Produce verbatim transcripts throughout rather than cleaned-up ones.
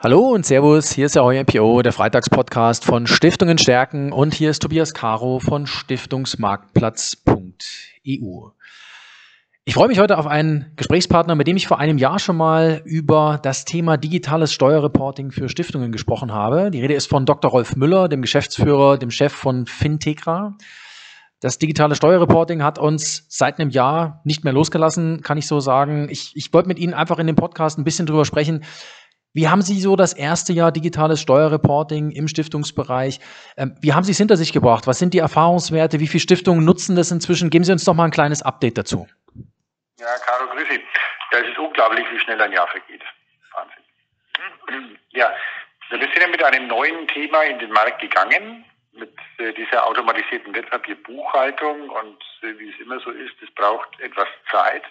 Hallo und Servus, hier ist der Euer M P O, der Freitagspodcast von Stiftungen stärken und hier ist Tobias Karow von Stiftungsmarktplatz punkt E U. Ich freue mich heute auf einen Gesprächspartner, mit dem ich vor einem Jahr schon mal über das Thema digitales Steuerreporting für Stiftungen gesprochen habe. Die Rede ist von Doktor Rolf Müller, dem Geschäftsführer, dem Chef von Fintegra. Das digitale Steuerreporting hat uns seit einem Jahr nicht mehr losgelassen, kann ich so sagen. Ich, ich wollte mit Ihnen einfach in dem Podcast ein bisschen drüber sprechen. Wie haben Sie so das erste Jahr digitales Steuerreporting im Stiftungsbereich, ähm, wie haben Sie es hinter sich gebracht? Was sind die Erfahrungswerte? Wie viele Stiftungen nutzen das inzwischen? Geben Sie uns doch mal ein kleines Update dazu. Ja, Caro, grüß Sie. Ja, es ist unglaublich, wie schnell ein Jahr vergeht. Wahnsinn. Ja, wir sind ja mit einem neuen Thema in den Markt gegangen, mit äh, dieser automatisierten Wertpapierbuchhaltung und äh, wie es immer so ist, es braucht etwas Zeit.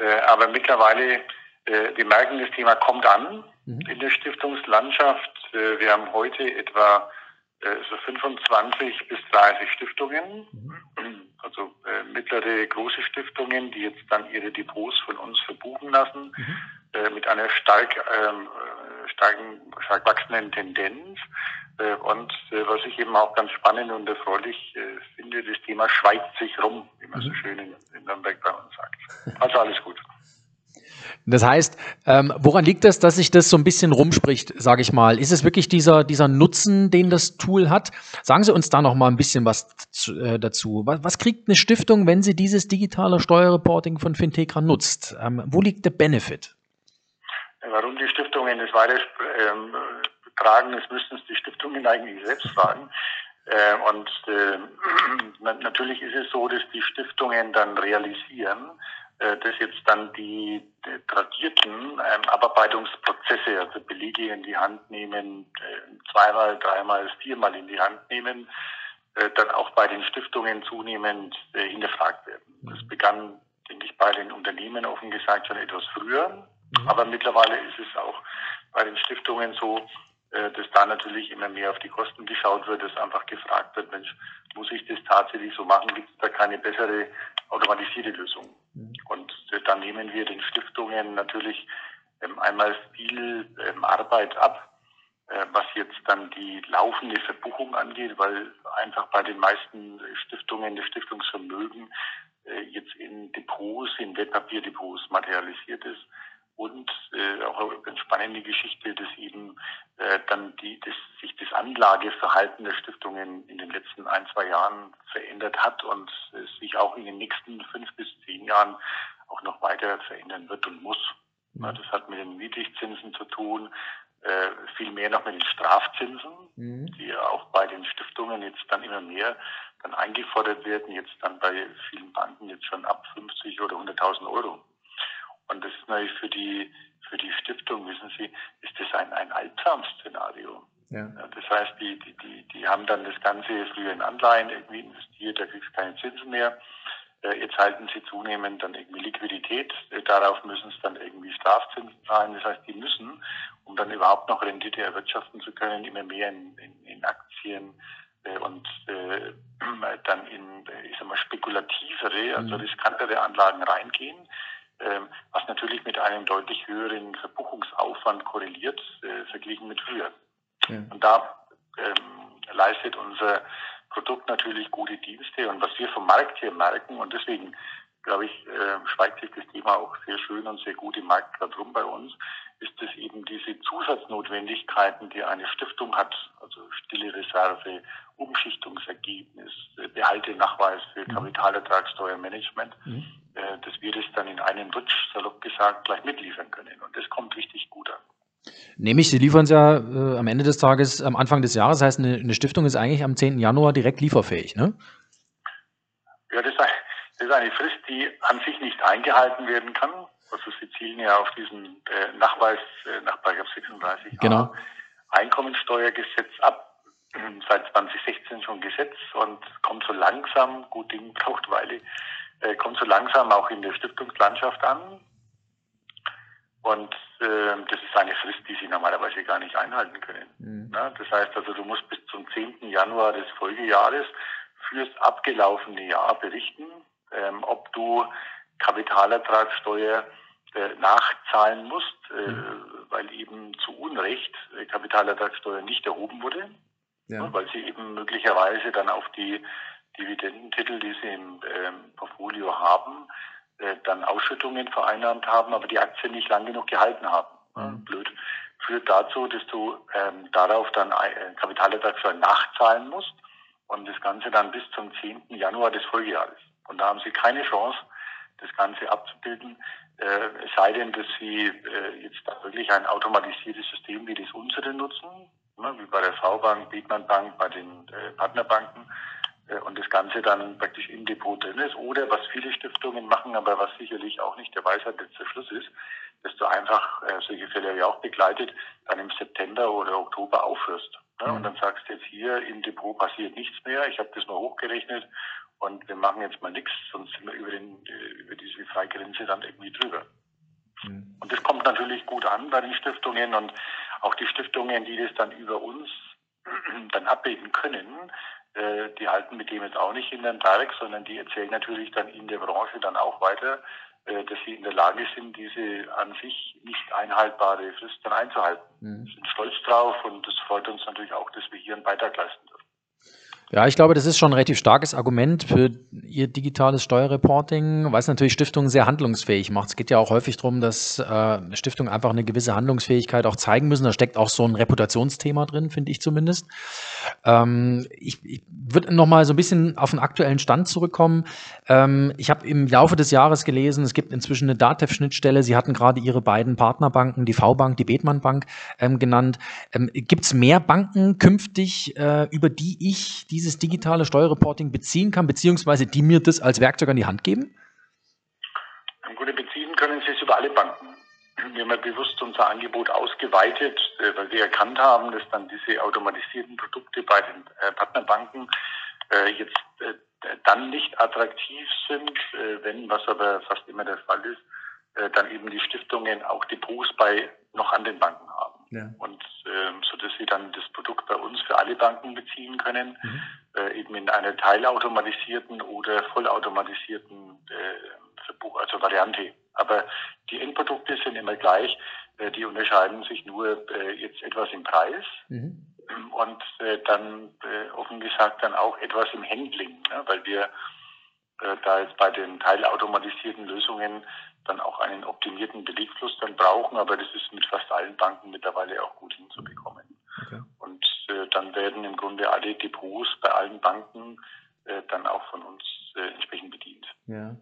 Äh, aber mittlerweile... Wir merken, das Thema kommt an in der Stiftungslandschaft. Wir haben heute etwa so fünfundzwanzig bis dreißig Stiftungen, also mittlere, große Stiftungen, die jetzt dann ihre Depots von uns verbuchen lassen, mit einer stark, starken, stark wachsenden Tendenz. Und was ich eben auch ganz spannend und erfreulich finde, das Thema schweigt sich rum, wie man so schön in Nürnberg bei uns sagt. Also alles gut. Das heißt, ähm, woran liegt das, dass sich das so ein bisschen rumspricht, sage ich mal? Ist es wirklich dieser, dieser Nutzen, den das Tool hat? Sagen Sie uns da noch mal ein bisschen was zu, äh, dazu. Was, was kriegt eine Stiftung, wenn sie dieses digitale Steuerreporting von Fintegra nutzt? Ähm, wo liegt der Benefit? Warum die Stiftungen das weiter ähm, tragen, das müssten es die Stiftungen eigentlich selbst fragen. Äh, und äh, natürlich ist es so, dass die Stiftungen dann realisieren, dass jetzt dann die tradierten ähm, Abarbeitungsprozesse, also Belege in die Hand nehmen, äh, zweimal, dreimal, viermal in die Hand nehmen, äh, dann auch bei den Stiftungen zunehmend äh, hinterfragt werden. Das begann, denke ich, bei den Unternehmen offen gesagt schon etwas früher, aber mittlerweile ist es auch bei den Stiftungen so, äh, dass da natürlich immer mehr auf die Kosten geschaut wird, dass einfach gefragt wird, Mensch, muss ich das tatsächlich so machen? Gibt es da keine bessere automatisierte Lösung? Und äh, da nehmen wir den Stiftungen natürlich ähm, einmal viel ähm, Arbeit ab, äh, was jetzt dann die laufende Verbuchung angeht, weil einfach bei den meisten Stiftungen das Stiftungsvermögen äh, jetzt in Depots, in Wertpapierdepots materialisiert ist. Und äh, auch eine ganz spannende Geschichte, dass eben äh, dann die, dass sich das Anlageverhalten der Stiftungen in den letzten ein, zwei Jahren verändert hat und äh, sich auch in den nächsten fünf bis zehn Jahren auch noch weiter verändern wird und muss. Mhm. Ja, das hat mit den Niedrigzinsen zu tun, äh, viel mehr noch mit den Strafzinsen, mhm. die auch bei den Stiftungen jetzt dann immer mehr dann eingefordert werden, jetzt dann bei vielen Banken jetzt schon ab fünfzig oder hunderttausend Euro. Und das ist natürlich für die, für die Stiftung, wissen Sie, ist das ein, ein Albtraum-Szenario. Ja. Das heißt, die, die, die, die haben dann das Ganze früher in Anleihen irgendwie investiert, da kriegst du keine Zinsen mehr. Jetzt halten sie zunehmend dann irgendwie Liquidität. Darauf müssen es dann irgendwie Strafzinsen zahlen. Das heißt, die müssen, um dann überhaupt noch Rendite erwirtschaften zu können, immer mehr in, in, in Aktien und äh, dann in, ich sag mal, spekulativere, also riskantere Anlagen reingehen. Was natürlich mit einem deutlich höheren Verbuchungsaufwand korreliert, äh, verglichen mit früher. Ja. Und da ähm, leistet unser Produkt natürlich gute Dienste. Und was wir vom Markt her merken, und deswegen, glaube ich, äh, schweigt sich das Thema auch sehr schön und sehr gut im Markt gerade rum bei uns, ist es eben diese Zusatznotwendigkeiten, die eine Stiftung hat, also stille Reserve, Umschichtungsergebnis, Behaltenachweis für Kapitalertragssteuer, Management, mhm. äh, dass wir das dann in einem Rutsch, salopp gesagt, gleich mitliefern können. Und das kommt richtig gut an. Nämlich, Sie liefern es ja äh, am Ende des Tages, am Anfang des Jahres, heißt eine, eine Stiftung ist eigentlich am zehnten Januar direkt lieferfähig, ne? Ja, das heißt, das ist eine Frist, die an sich nicht eingehalten werden kann. Also Sie zielen ja auf diesen äh, Nachweis äh, nach Paragraph sechsunddreißig a genau. Einkommensteuergesetz ab, seit zwanzig sechzehn schon Gesetz und kommt so langsam, gut Ding braucht Weile, äh, kommt so langsam auch in der Stiftungslandschaft an. Und äh, das ist eine Frist, die Sie normalerweise gar nicht einhalten können. Mhm. Na, das heißt also, du musst bis zum zehnten Januar des Folgejahres fürs abgelaufene Jahr berichten, Ähm, ob du Kapitalertragssteuer äh, nachzahlen musst, äh, weil eben zu un Recht Kapitalertragssteuer nicht erhoben wurde, ja. weil sie eben möglicherweise dann auf die Dividendentitel, die sie im ähm, Portfolio haben, äh, dann Ausschüttungen vereinnahmt haben, aber die Aktien nicht lang genug gehalten haben. Mhm. Blöd. Führt dazu, dass du ähm, darauf dann äh, Kapitalertragssteuer nachzahlen musst und das Ganze dann bis zum zehnten Januar des Folgejahres. Und da haben sie keine Chance, das Ganze abzubilden, äh, sei denn, dass sie äh, jetzt da wirklich ein automatisiertes System wie das unsere nutzen, ne, wie bei der V-Bank, Bethmann-Bank, bei den äh, Partnerbanken äh, und das Ganze dann praktisch im Depot drin ist. Oder was viele Stiftungen machen, aber was sicherlich auch nicht der Weisheit letzter Schluss ist, dass du einfach, äh, solche Fälle ja auch begleitet, dann im September oder Oktober aufhörst. Ne, mhm. Und dann sagst du jetzt hier, im Depot passiert nichts mehr, ich habe das mal hochgerechnet. Und wir machen jetzt mal nichts, sonst sind wir über, den, über diese Freigrenze dann irgendwie drüber. Mhm. Und das kommt natürlich gut an bei den Stiftungen und auch die Stiftungen, die das dann über uns dann abbilden können, äh, die halten mit dem jetzt auch nicht in den Tarek, sondern die erzählen natürlich dann in der Branche dann auch weiter, äh, dass sie in der Lage sind, diese an sich nicht einhaltbare Frist dann einzuhalten. Mhm. Wir sind stolz drauf und das freut uns natürlich auch, dass wir hier einen Beitrag leisten dürfen. Ja, ich glaube, das ist schon ein relativ starkes Argument für Ihr digitales Steuerreporting, weil es natürlich Stiftungen sehr handlungsfähig macht. Es geht ja auch häufig darum, dass äh, Stiftungen einfach eine gewisse Handlungsfähigkeit auch zeigen müssen. Da steckt auch so ein Reputationsthema drin, finde ich zumindest. Ähm, ich ich würde nochmal so ein bisschen auf den aktuellen Stand zurückkommen. Ähm, ich habe im Laufe des Jahres gelesen, es gibt inzwischen eine DATEV-Schnittstelle. Sie hatten gerade Ihre beiden Partnerbanken, die V-Bank, die Bethmann-Bank ähm, genannt. Ähm, gibt es mehr Banken künftig, äh, über die ich die dieses digitale Steuerreporting beziehen kann, beziehungsweise die mir das als Werkzeug an die Hand geben? Im Grunde beziehen können Sie es über alle Banken. Wir haben ja bewusst unser Angebot ausgeweitet, weil wir erkannt haben, dass dann diese automatisierten Produkte bei den Partnerbanken jetzt dann nicht attraktiv sind, wenn, was aber fast immer der Fall ist, dann eben die Stiftungen auch Depots bei noch an den Banken haben. Ja. Und ähm, so dass sie dann das Produkt bei uns für alle Banken beziehen können, mhm. äh, eben in einer teilautomatisierten oder vollautomatisierten äh, also Variante. Aber die Endprodukte sind immer gleich, äh, die unterscheiden sich nur äh, jetzt etwas im Preis mhm. und äh, dann äh, offen gesagt dann auch etwas im Handling, ne? Weil wir äh, da jetzt bei den teilautomatisierten Lösungen dann auch einen optimierten Belegfluss dann brauchen, aber das ist mit fast allen Banken mittlerweile auch gut hinzubekommen. Okay. Und äh, dann werden im Grunde alle Depots bei allen Banken äh, dann auch von uns äh, entsprechend bedient. Ja.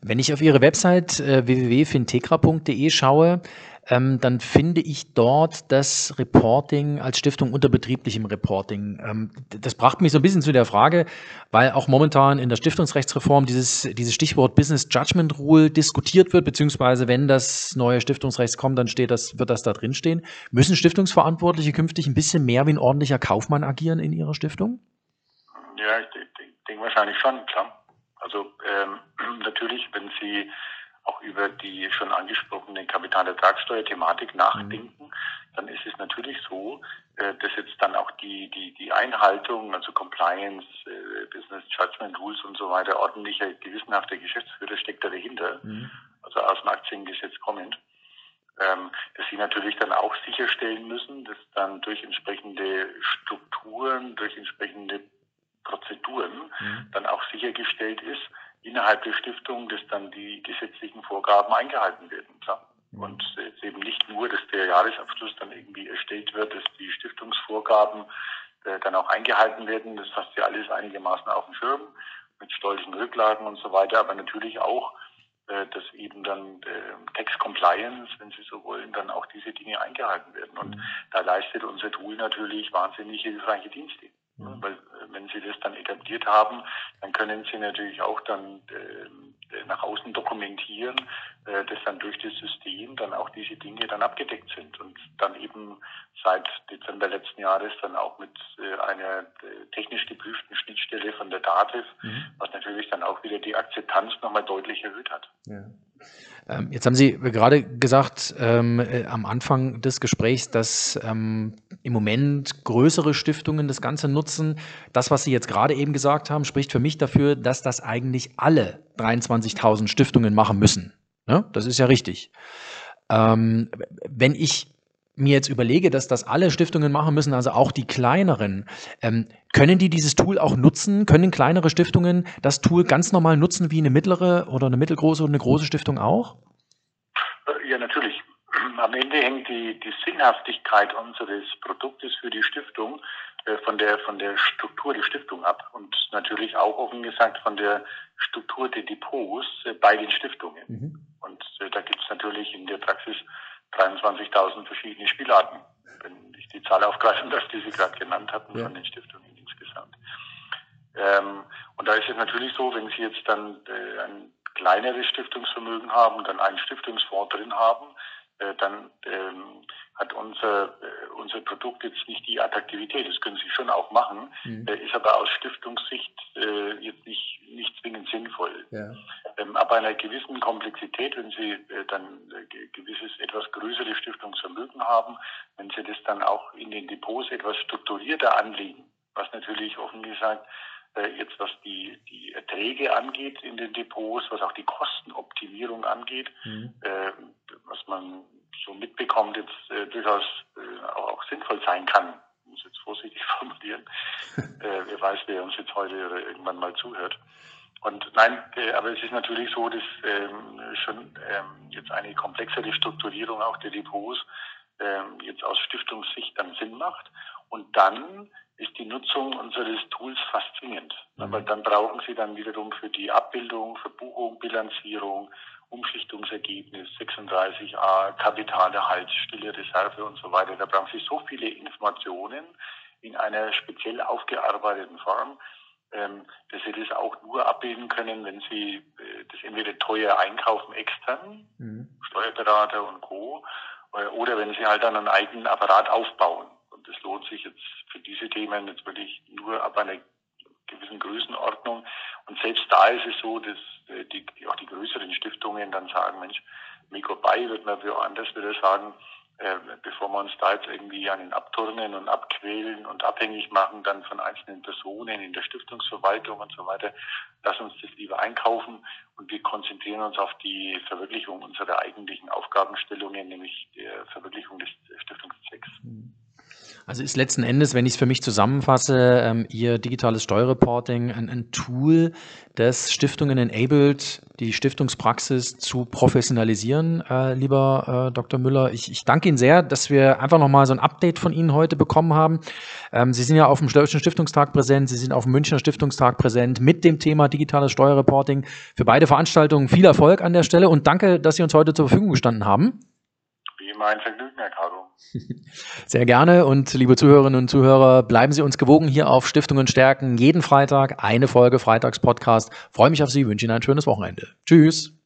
Wenn ich auf Ihre Website äh, w w w punkt fintegra punkt de schaue, ähm, dann finde ich dort das Reporting als Stiftung unter betrieblichem Reporting. Ähm, das brachte mich so ein bisschen zu der Frage, weil auch momentan in der Stiftungsrechtsreform dieses, dieses Stichwort Business Judgment Rule diskutiert wird, beziehungsweise wenn das neue Stiftungsrecht kommt, dann steht das, wird das da drin stehen. Müssen Stiftungsverantwortliche künftig ein bisschen mehr wie ein ordentlicher Kaufmann agieren in ihrer Stiftung? Ja, ich denke wahrscheinlich schon, klar. Also ähm, natürlich, wenn Sie auch über die schon angesprochene Kapitalertragssteuer-Thematik nachdenken, mhm. dann ist es natürlich so, dass jetzt dann auch die die die Einhaltung, also Compliance, Business Judgment Rules und so weiter, ordentlicher, gewissenhafter Geschäftsführer steckt da dahinter, mhm. also aus dem Aktiengesetz kommend, dass Sie natürlich dann auch sicherstellen müssen, dass dann durch entsprechende Strukturen, durch entsprechende Prozeduren mhm. dann auch sichergestellt ist, innerhalb der Stiftung, dass dann die gesetzlichen Vorgaben eingehalten werden. Klar. Und jetzt eben nicht nur, dass der Jahresabschluss dann irgendwie erstellt wird, dass die Stiftungsvorgaben äh, dann auch eingehalten werden. Das hast du ja alles einigermaßen auf dem Schirm mit stolzen Rücklagen und so weiter. Aber natürlich auch, äh, dass eben dann äh, Tax Compliance, wenn Sie so wollen, dann auch diese Dinge eingehalten werden. Und da leistet unser Tool natürlich wahnsinnig hilfreiche Dienste. Weil wenn Sie das dann etabliert haben, dann können Sie natürlich auch dann äh, nach außen dokumentieren, äh, dass dann durch das System dann auch diese Dinge dann abgedeckt sind und dann eben seit Dezember letzten Jahres dann auch mit äh, einer technisch geprüften Schnittstelle von der DATEV, mhm. was natürlich dann auch wieder die Akzeptanz nochmal deutlich erhöht hat. Ja. Ähm, jetzt haben Sie gerade gesagt, ähm, äh, am Anfang des Gesprächs, dass ähm, im Moment größere Stiftungen das Ganze nutzen. Das, was Sie jetzt gerade eben gesagt haben, spricht für mich dafür, dass das eigentlich alle dreiundzwanzigtausend Stiftungen machen müssen. Ne? Das ist ja richtig. Ähm, wenn ich mir jetzt überlege, dass das alle Stiftungen machen müssen, also auch die kleineren, ähm, können die dieses Tool auch nutzen? Können kleinere Stiftungen das Tool ganz normal nutzen wie eine mittlere oder eine mittelgroße oder eine große Stiftung auch? Ja, natürlich. Am Ende hängt die, die Sinnhaftigkeit unseres Produktes für die Stiftung äh, von der, von der Struktur der Stiftung ab und natürlich auch offen gesagt von der Struktur der Depots äh, bei den Stiftungen. Mhm. Und äh, da gibt es natürlich in der Praxis dreiundzwanzigtausend verschiedene Spielarten, wenn ich die Zahl aufgreife, dass die Sie gerade genannt hatten, ja, von den Stiftungen insgesamt. Ähm, und da ist es natürlich so, wenn Sie jetzt dann äh, ein kleineres Stiftungsvermögen haben, dann einen Stiftungsfonds drin haben, äh, dann ähm, hat unser, äh, unser Produkt jetzt nicht die Attraktivität. Das können Sie schon auch machen, mhm. äh, ist aber aus Stiftungssicht äh, jetzt nicht, nicht zwingend sinnvoll. Ja. Ähm, aber einer gewissen Komplexität, wenn Sie äh, dann äh, gewisses, etwas größeres Stiftungsvermögen haben, wenn Sie das dann auch in den Depots etwas strukturierter anlegen, was natürlich offen gesagt äh, jetzt, was die, die Erträge angeht in den Depots, was auch die Kostenoptimierung angeht, mhm. äh, was man so mitbekommt, jetzt äh, durchaus äh, auch, auch sinnvoll sein kann. Ich muss jetzt vorsichtig formulieren. äh, wer weiß, wer uns jetzt heute oder irgendwann mal zuhört. Und nein, äh, aber es ist natürlich so, dass ähm, schon ähm, jetzt eine komplexere Strukturierung auch der Depots ähm, jetzt aus Stiftungssicht dann Sinn macht. Und dann ist die Nutzung unseres Tools fast zwingend. Mhm. Weil dann brauchen Sie dann wiederum für die Abbildung, Verbuchung, Bilanzierung, Umschichtungsergebnis, sechsunddreißig a, Kapitalerhalt, stille Reserve und so weiter. Da brauchen Sie so viele Informationen in einer speziell aufgearbeiteten Form, dass Sie das auch nur abbilden können, wenn Sie das entweder teuer einkaufen extern, mhm. Steuerberater und Co., oder wenn Sie halt dann einen eigenen Apparat aufbauen. Und das lohnt sich jetzt für diese Themen jetzt wirklich nur ab einer gewissen Größenordnung. Und selbst da ist es so, dass die, auch die größeren Stiftungen dann sagen, Mensch, Mekobay wird man woanders wieder sagen, äh, bevor wir uns da jetzt irgendwie an den Abturnen und Abquälen und abhängig machen dann von einzelnen Personen in der Stiftungsverwaltung und so weiter, lass uns das lieber einkaufen und wir konzentrieren uns auf die Verwirklichung unserer eigentlichen Aufgabenstellungen, nämlich der Verwirklichung des Stiftungszwecks. Mhm. Also ist letzten Endes, wenn ich es für mich zusammenfasse, ähm, Ihr digitales Steuerreporting ein, ein Tool, das Stiftungen enabled, die Stiftungspraxis zu professionalisieren, äh, lieber äh, Doktor Müller. Ich, ich danke Ihnen sehr, dass wir einfach nochmal so ein Update von Ihnen heute bekommen haben. Ähm, Sie sind ja auf dem Deutschen Stiftungstag präsent, Sie sind auf dem Münchner Stiftungstag präsent mit dem Thema digitales Steuerreporting. Für beide Veranstaltungen viel Erfolg an der Stelle und danke, dass Sie uns heute zur Verfügung gestanden haben. Wie immer ein Vergnügen, Herr Karow. Sehr gerne und liebe Zuhörerinnen und Zuhörer, bleiben Sie uns gewogen hier auf Stiftungen stärken. Jeden Freitag eine Folge Freitags Podcast. Freue mich auf Sie, wünsche Ihnen ein schönes Wochenende. Tschüss.